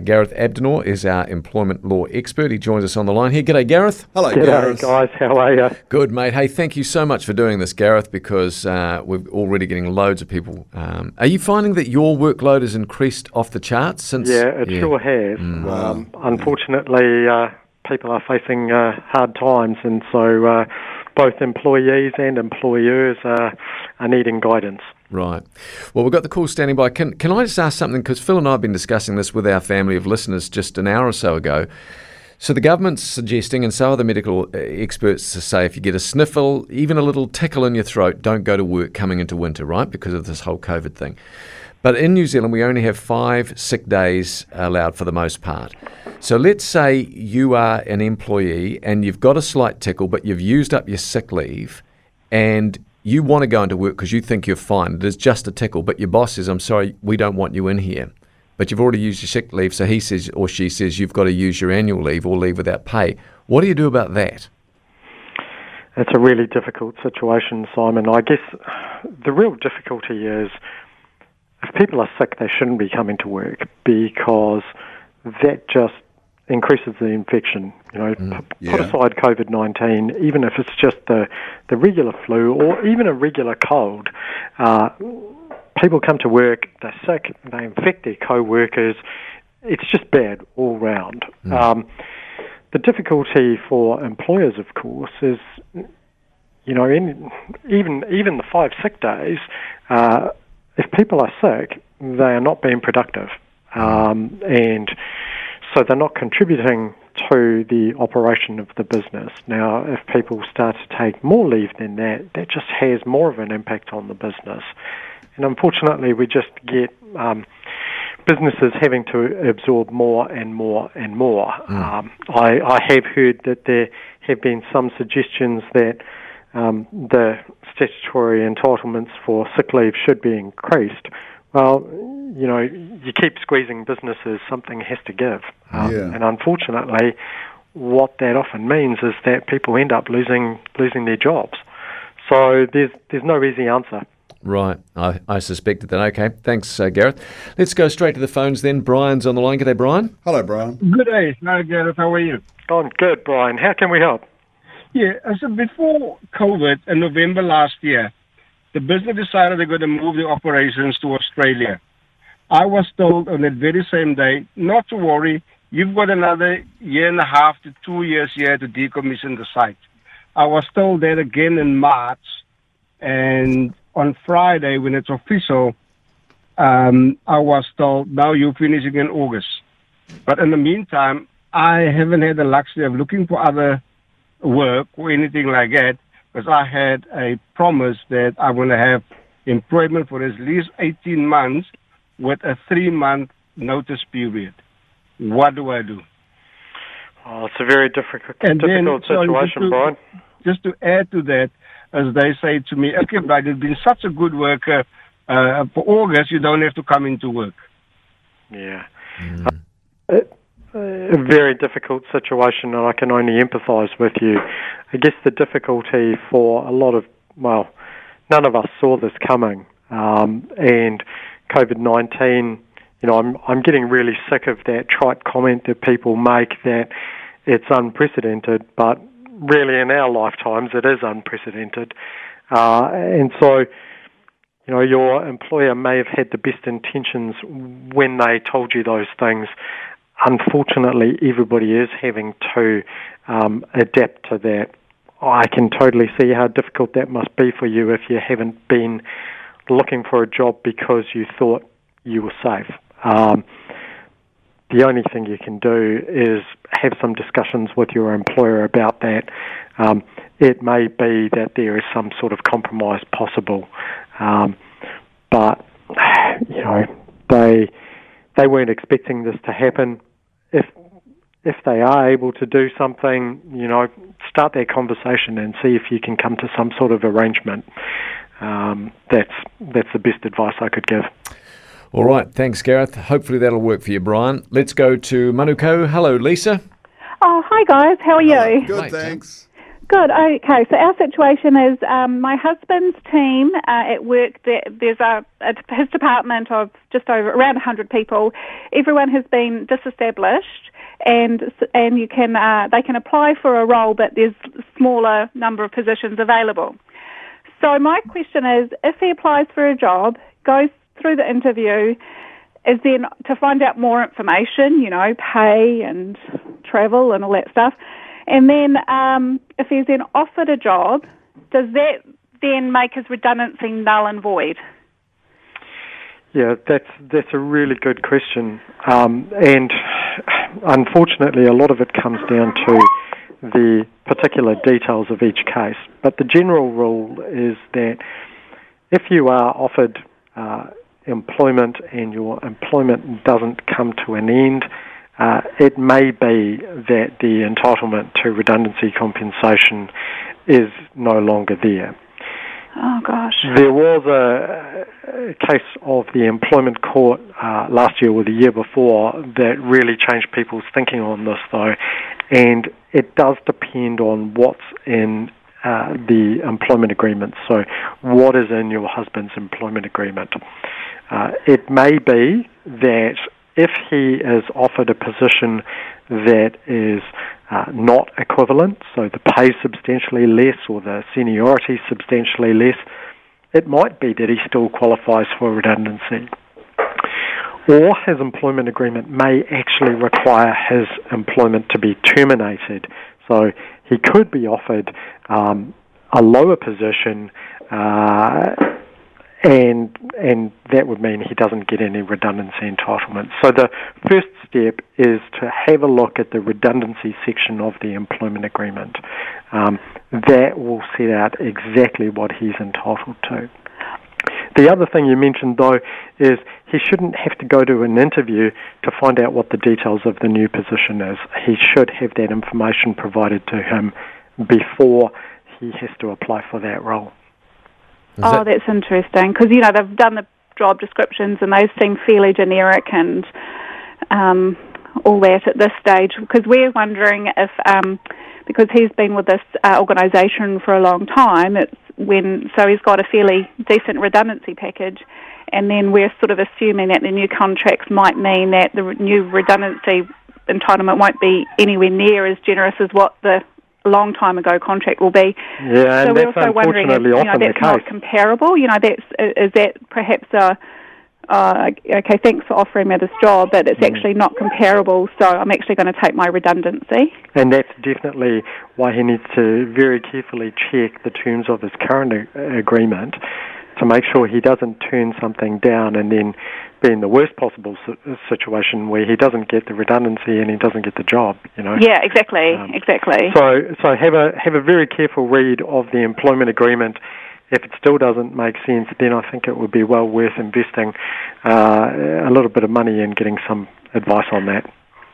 Gareth Abdinor is our employment law expert. He joins us on the line here. G'day, Gareth. Hello, G'day, Gareth. Guys. How are you? Good, mate. Hey, thank you so much for doing this, Gareth, because we're already getting loads of people. Are you finding that your workload has increased off the charts since? Yeah, it sure has. Wow. Unfortunately, people are facing hard times, and so both employees and employers are needing guidance. Right. Well, we've got the call standing by. Can I just ask something? Because Phil and I have been discussing this with our family of listeners just an hour or so ago. So the government's suggesting, and so are the medical experts, to say if you get a sniffle, even a little tickle in your throat, don't go to work coming into winter, right, because of this whole COVID thing. But in New Zealand, we only have 5 sick days allowed for the most part. So let's say you are an employee and you've got a slight tickle, but you've used up your sick leave and you want to go into work because you think you're fine. It is just a tickle, but your boss says, I'm sorry, we don't want you in here. But you've already used your sick leave, so he says or she says you've got to use your annual leave or leave without pay. What do you do about that? It's a really difficult situation, Simon. I guess the real difficulty is if people are sick, they shouldn't be coming to work because that just increases the infection. You know, put aside COVID-19, even if it's just the regular flu or even a regular cold, people come to work, they're sick, they infect their co-workers. It's just bad all round. The difficulty for employers, of course, is, you know, even the 5 sick days, if people are sick, they are not being productive. And so they're not contributing to the operation of the business. Now, if people start to take more leave than that, that just has more of an impact on the business. And unfortunately, we just get businesses having to absorb more and more and more. I have heard that there have been some suggestions that the statutory entitlements for sick leave should be increased. Well, you know, you keep squeezing businesses, something has to give. And unfortunately, what that often means is that people end up losing their jobs. So there's no easy answer. Right. I suspected that. Okay. Thanks, Gareth. Let's go straight to the phones then. Brian's on the line. G'day, Brian. Hello, Brian. Good day. Hello, Gareth. How are you? I'm good, Brian. How can we help? Yeah. So before COVID, in November last year, the business decided they're going to move the operations to Australia. I was told on that very same day, not to worry, you've got another 1.5 to 2 years here to decommission the site. I was told that again in March, and on Friday when it's official, I was told, now you're finishing in August. But in the meantime, I haven't had the luxury of looking for other work or anything like that, because I had a promise that I'm going to have employment for at least 18 months with a 3-month notice period. What do I do? Oh, it's a very difficult situation, Brian. Just to add to that, as they say to me, okay, Brian, you've been such a good worker. For August, you don't have to come into work. Yeah. A very difficult situation, and I can only empathise with you. I guess the difficulty for a lot of, well, none of us saw this coming, and COVID-19, you know, I'm getting really sick of that trite comment that people make that it's unprecedented, but really in our lifetimes it is unprecedented, and so, you know, your employer may have had the best intentions when they told you those things. Unfortunately, everybody is having to adapt to that. I can totally see how difficult that must be for you if you haven't been looking for a job because you thought you were safe. The only thing you can do is have some discussions with your employer about that. It may be that there is some sort of compromise possible, but, you know, they weren't expecting this to happen. If they are able to do something, you know, start their conversation and see if you can come to some sort of arrangement. That's the best advice I could give. All right. Thanks, Gareth. Hopefully that'll work for you, Brian. Let's go to Manuko. Hello, Lisa. Oh, hi, guys. How are you? Good, mate, thanks. Good. Okay. So our situation is my husband's team at work. There's his department of just over around 100 people. Everyone has been disestablished, and you can they can apply for a role, but there's a smaller number of positions available. So my question is, if he applies for a job, goes through the interview, is then to find out more information, you know, pay and travel and all that stuff. And then if he's then offered a job, does that then make his redundancy null and void? Yeah, that's a really good question. And unfortunately, a lot of it comes down to the particular details of each case. But the general rule is that if you are offered employment and your employment doesn't come to an end, it may be that the entitlement to redundancy compensation is no longer there. Oh, gosh. There was a case of the employment court last year or the year before that really changed people's thinking on this, though, and it does depend on what's in the employment agreement. So what is in your husband's employment agreement? It may be that if he is offered a position that is not equivalent, so the pay substantially less or the seniority substantially less, it might be that he still qualifies for redundancy. Or his employment agreement may actually require his employment to be terminated. So he could be offered a lower position and that would mean he doesn't get any redundancy entitlement. So the first step is to have a look at the redundancy section of the employment agreement. That will set out exactly what he's entitled to. The other thing you mentioned, though, is he shouldn't have to go to an interview to find out what the details of the new position is. He should have that information provided to him before he has to apply for that role. Oh, that's interesting, because, you know, they've done the job descriptions and they seem fairly generic and all that at this stage, because we're wondering if, because he's been with this organisation for a long time, so he's got a fairly decent redundancy package, and then we're sort of assuming that the new contracts might mean that the new redundancy entitlement won't be anywhere near as generous as what the long time ago contract will be. Yeah, so we're also wondering if, you know, that's not comparable. You know, is that perhaps okay, thanks for offering me this job, but it's actually not comparable, so I'm actually going to take my redundancy. And that's definitely why he needs to very carefully check the terms of his current agreement to make sure he doesn't turn something down and then be in the worst possible situation where he doesn't get the redundancy and he doesn't get the job, you know. Yeah, exactly, exactly. So have a very careful read of the employment agreement. If it still doesn't make sense, then I think it would be well worth investing a little bit of money in getting some advice on that.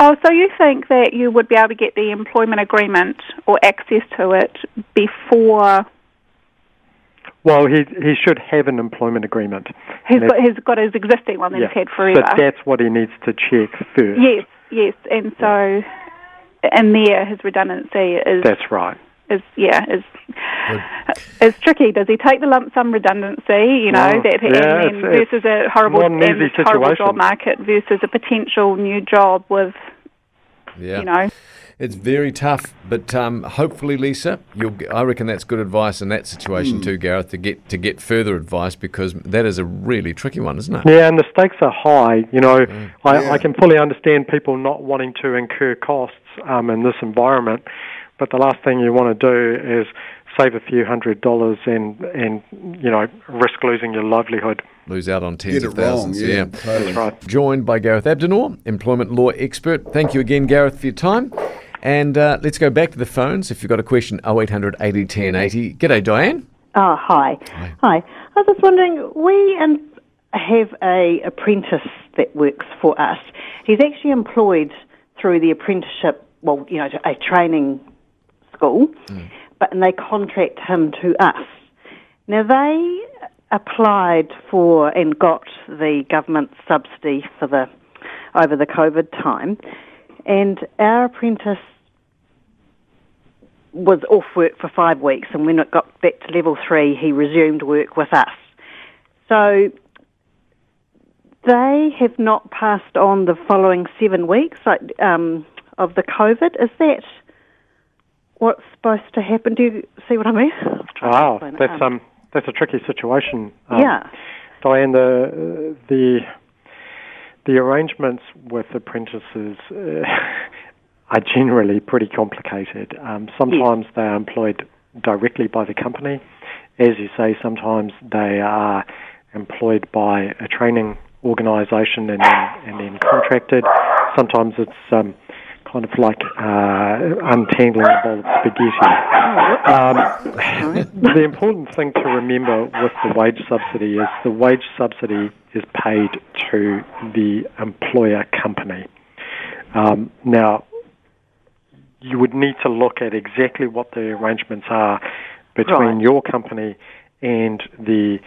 Oh, so you think that you would be able to get the employment agreement or access to it before? Well, he should have an employment agreement. He's got his existing one that he's had forever. But that's what he needs to check first. Yes, yes, and so, and there his redundancy is. That's right. It's tricky. Does he take the lump sum redundancy, you know, versus a horrible job market versus a potential new job with, you know. It's very tough, but hopefully, Lisa, I reckon that's good advice in that situation too, Gareth, to get further advice, because that is a really tricky one, isn't it? Yeah, and the stakes are high. You know, I can fully understand people not wanting to incur costs in this environment, but the last thing you want to do is save a few $100s and you know, risk losing your livelihood. Lose out on tens of thousands. Yeah, totally. That's right. Joined by Gareth Abdinor, employment law expert. Thank you again, Gareth, for your time. And let's go back to the phones. If you've got a question, 0800 80 10 80. G'day, Diane. Oh, hi. Hi. I was just wondering, we have an apprentice that works for us. He's actually employed through the apprenticeship, well, you know, a training school, and they contract him to us. Now, they applied for and got the government subsidy for over the COVID time, and our apprentice was off work for 5 weeks, and when it got back to level 3, he resumed work with us. So they have not passed on the following 7 weeks of the COVID. Is that what's supposed to happen? Do you see what I mean? Wow, that's a tricky situation. Yeah. Diane, the arrangements with apprentices are generally pretty complicated. Sometimes they are employed directly by the company. As you say, sometimes they are employed by a training organisation and then contracted. Sometimes it's kind of like untangling a bowl of spaghetti. The important thing to remember with the wage subsidy is the wage subsidy is paid to the employer company. Now, you would need to look at exactly what the arrangements are between your company and the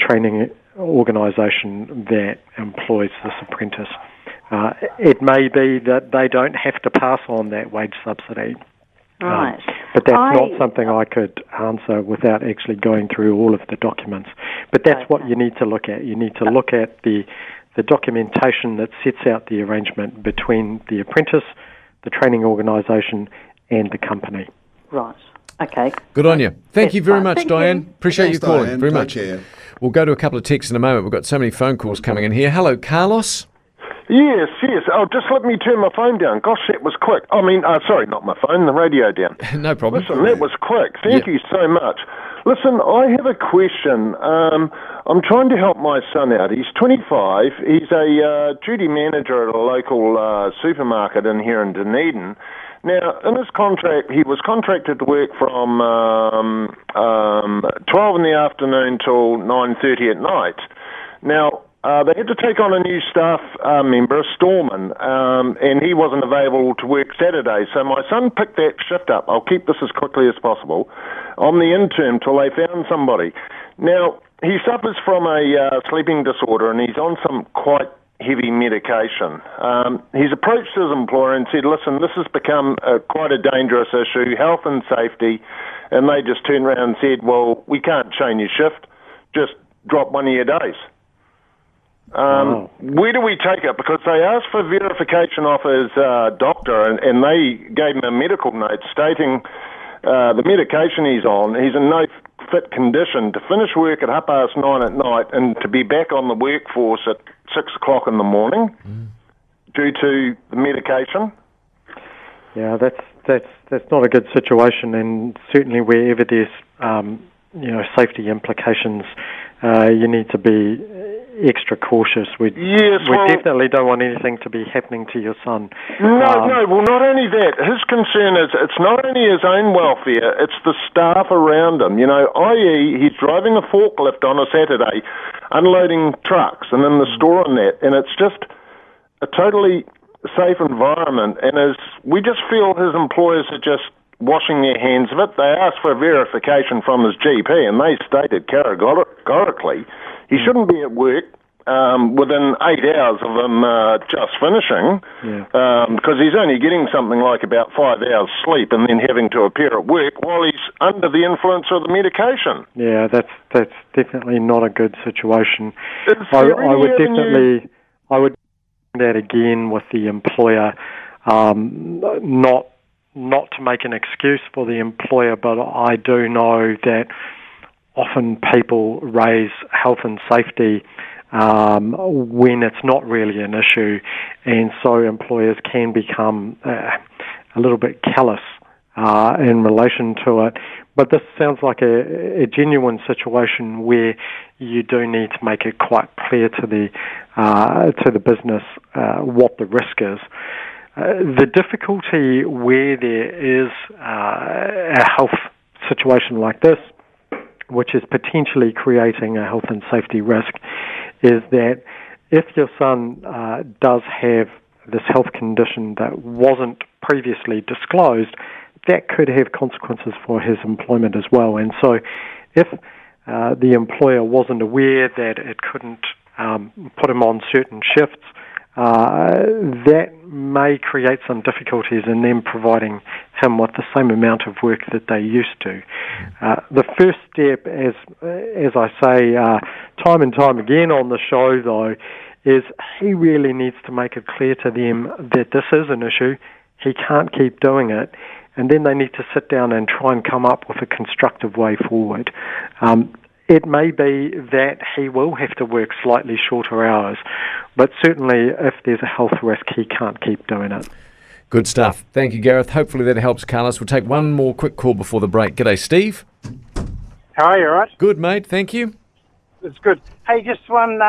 training organisation that employs this apprentice. It may be that they don't have to pass on that wage subsidy. Right. But that's not something I could answer without actually going through all of the documents. But that's what you need to look at. You need to look at the documentation that sets out the arrangement between the apprentice, the training organisation, and the company. Right. Okay. Good on you. Thank you very much, Diane. Appreciate you calling. Diane, very much. Care. We'll go to a couple of texts in a moment. We've got so many phone calls coming in here. Hello, Carlos. Yes. Oh, just let me turn my phone down. Gosh, that was quick. I mean, sorry, not my phone, the radio down. No problem. Listen, that was quick. Thank you so much. Listen, I have a question. I'm trying to help my son out. He's 25. He's a duty manager at a local supermarket in here in Dunedin. Now, in his contract, he was contracted to work from 12 in the afternoon till 9:30 at night. Now, they had to take on a new staff member, a storeman, and he wasn't available to work Saturday. So my son picked that shift up. I'll keep this as quickly as possible. On the interim till they found somebody. Now, he suffers from a sleeping disorder, and he's on some quite heavy medication. He's approached his employer and said, listen, this has become quite a dangerous issue, health and safety, and they just turned around and said, well, we can't change your shift, just drop one of your days. Where do we take it? Because they asked for verification off his doctor, and they gave him a medical note stating the medication he's on, he's in no fit condition to finish work at 9:30 at night and to be back on the workforce at 6:00 in the morning due to the medication. Yeah, that's not a good situation, and certainly wherever there's safety implications, you need to be extra cautious. We definitely don't want anything to be happening to your son. No. Well, not only that. His concern is it's not only his own welfare, it's the staff around him. You know, i.e., he's driving a forklift on a Saturday, unloading trucks and in the store and that, and it's just a totally safe environment. And as we just feel his employers are just washing their hands of it. They asked for a verification from his GP, and they stated categorically he shouldn't be at work within 8 hours of him just finishing, because he's only getting something like about 5 hours sleep and then having to appear at work while he's under the influence of the medication. Yeah, that's definitely not a good situation. I would do that again with the employer, not to make an excuse for the employer, but I do know that often people raise health and safety when it's not really an issue, and so employers can become a little bit callous in relation to it. But this sounds like a genuine situation where you do need to make it quite clear to the business what the risk is. The difficulty where there is a health situation like this, which is potentially creating a health and safety risk, is that if your son does have this health condition that wasn't previously disclosed, that could have consequences for his employment as well. And so if the employer wasn't aware that it couldn't put him on certain shifts, that may create some difficulties in them providing him with the same amount of work that they used to. The first step, as I say time and time again on the show, though, is he really needs to make it clear to them that this is an issue, he can't keep doing it, and then they need to sit down and try and come up with a constructive way forward. It may be that he will have to work slightly shorter hours, but certainly if there's a health risk, he can't keep doing it. Good stuff. Thank you, Gareth. Hopefully that helps, Carlos. We'll take one more quick call before the break. G'day, Steve. How are you, all right? Good, mate. Thank you. It's good. Hey, just one...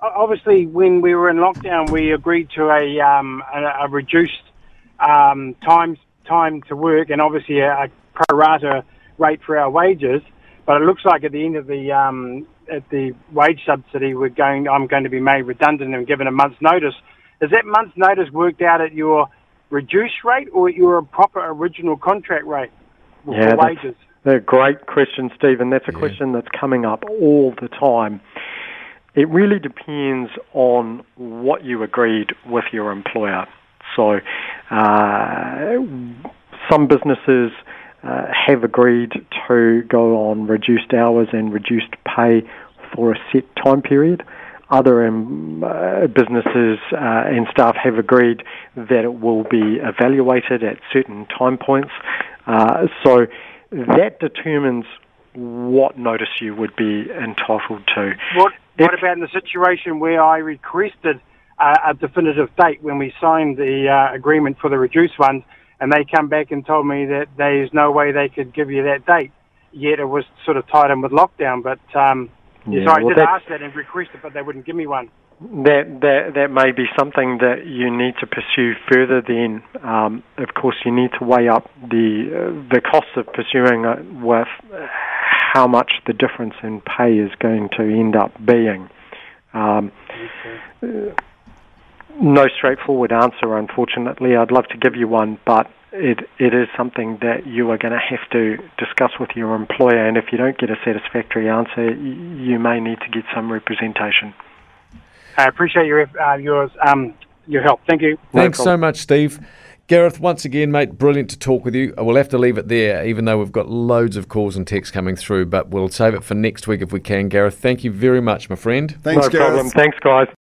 obviously, when we were in lockdown, we agreed to a reduced time to work, and obviously a pro rata rate for our wages. But it looks like at the end of the at the wage subsidy, I'm going to be made redundant and given a month's notice. Is that month's notice worked out at your reduced rate or at your proper original contract rate for wages? That's a great question, Stephen. That's a question that's coming up all the time. It really depends on what you agreed with your employer. So some businesses have agreed to go on reduced hours and reduced pay for a set time period. Other businesses and staff have agreed that it will be evaluated at certain time points. So that determines what notice you would be entitled to. What about in the situation where I requested a definitive date when we signed the agreement for the reduced ones, and they come back and told me that there's no way they could give you that date, yet it was sort of tied in with lockdown. But I did ask that and request it, but they wouldn't give me one. That may be something that you need to pursue further then. Of course, you need to weigh up the costs of pursuing it with how much the difference in pay is going to end up being. No straightforward answer, unfortunately. I'd love to give you one, but it is something that you are going to have to discuss with your employer, and if you don't get a satisfactory answer, you may need to get some representation. I appreciate your help. Thank you. Thanks so much, Steve. Gareth, once again, mate, brilliant to talk with you. We'll have to leave it there, even though we've got loads of calls and texts coming through, but we'll save it for next week if we can. Gareth, thank you very much, my friend. Thanks, Gareth. No problem. Thanks, guys.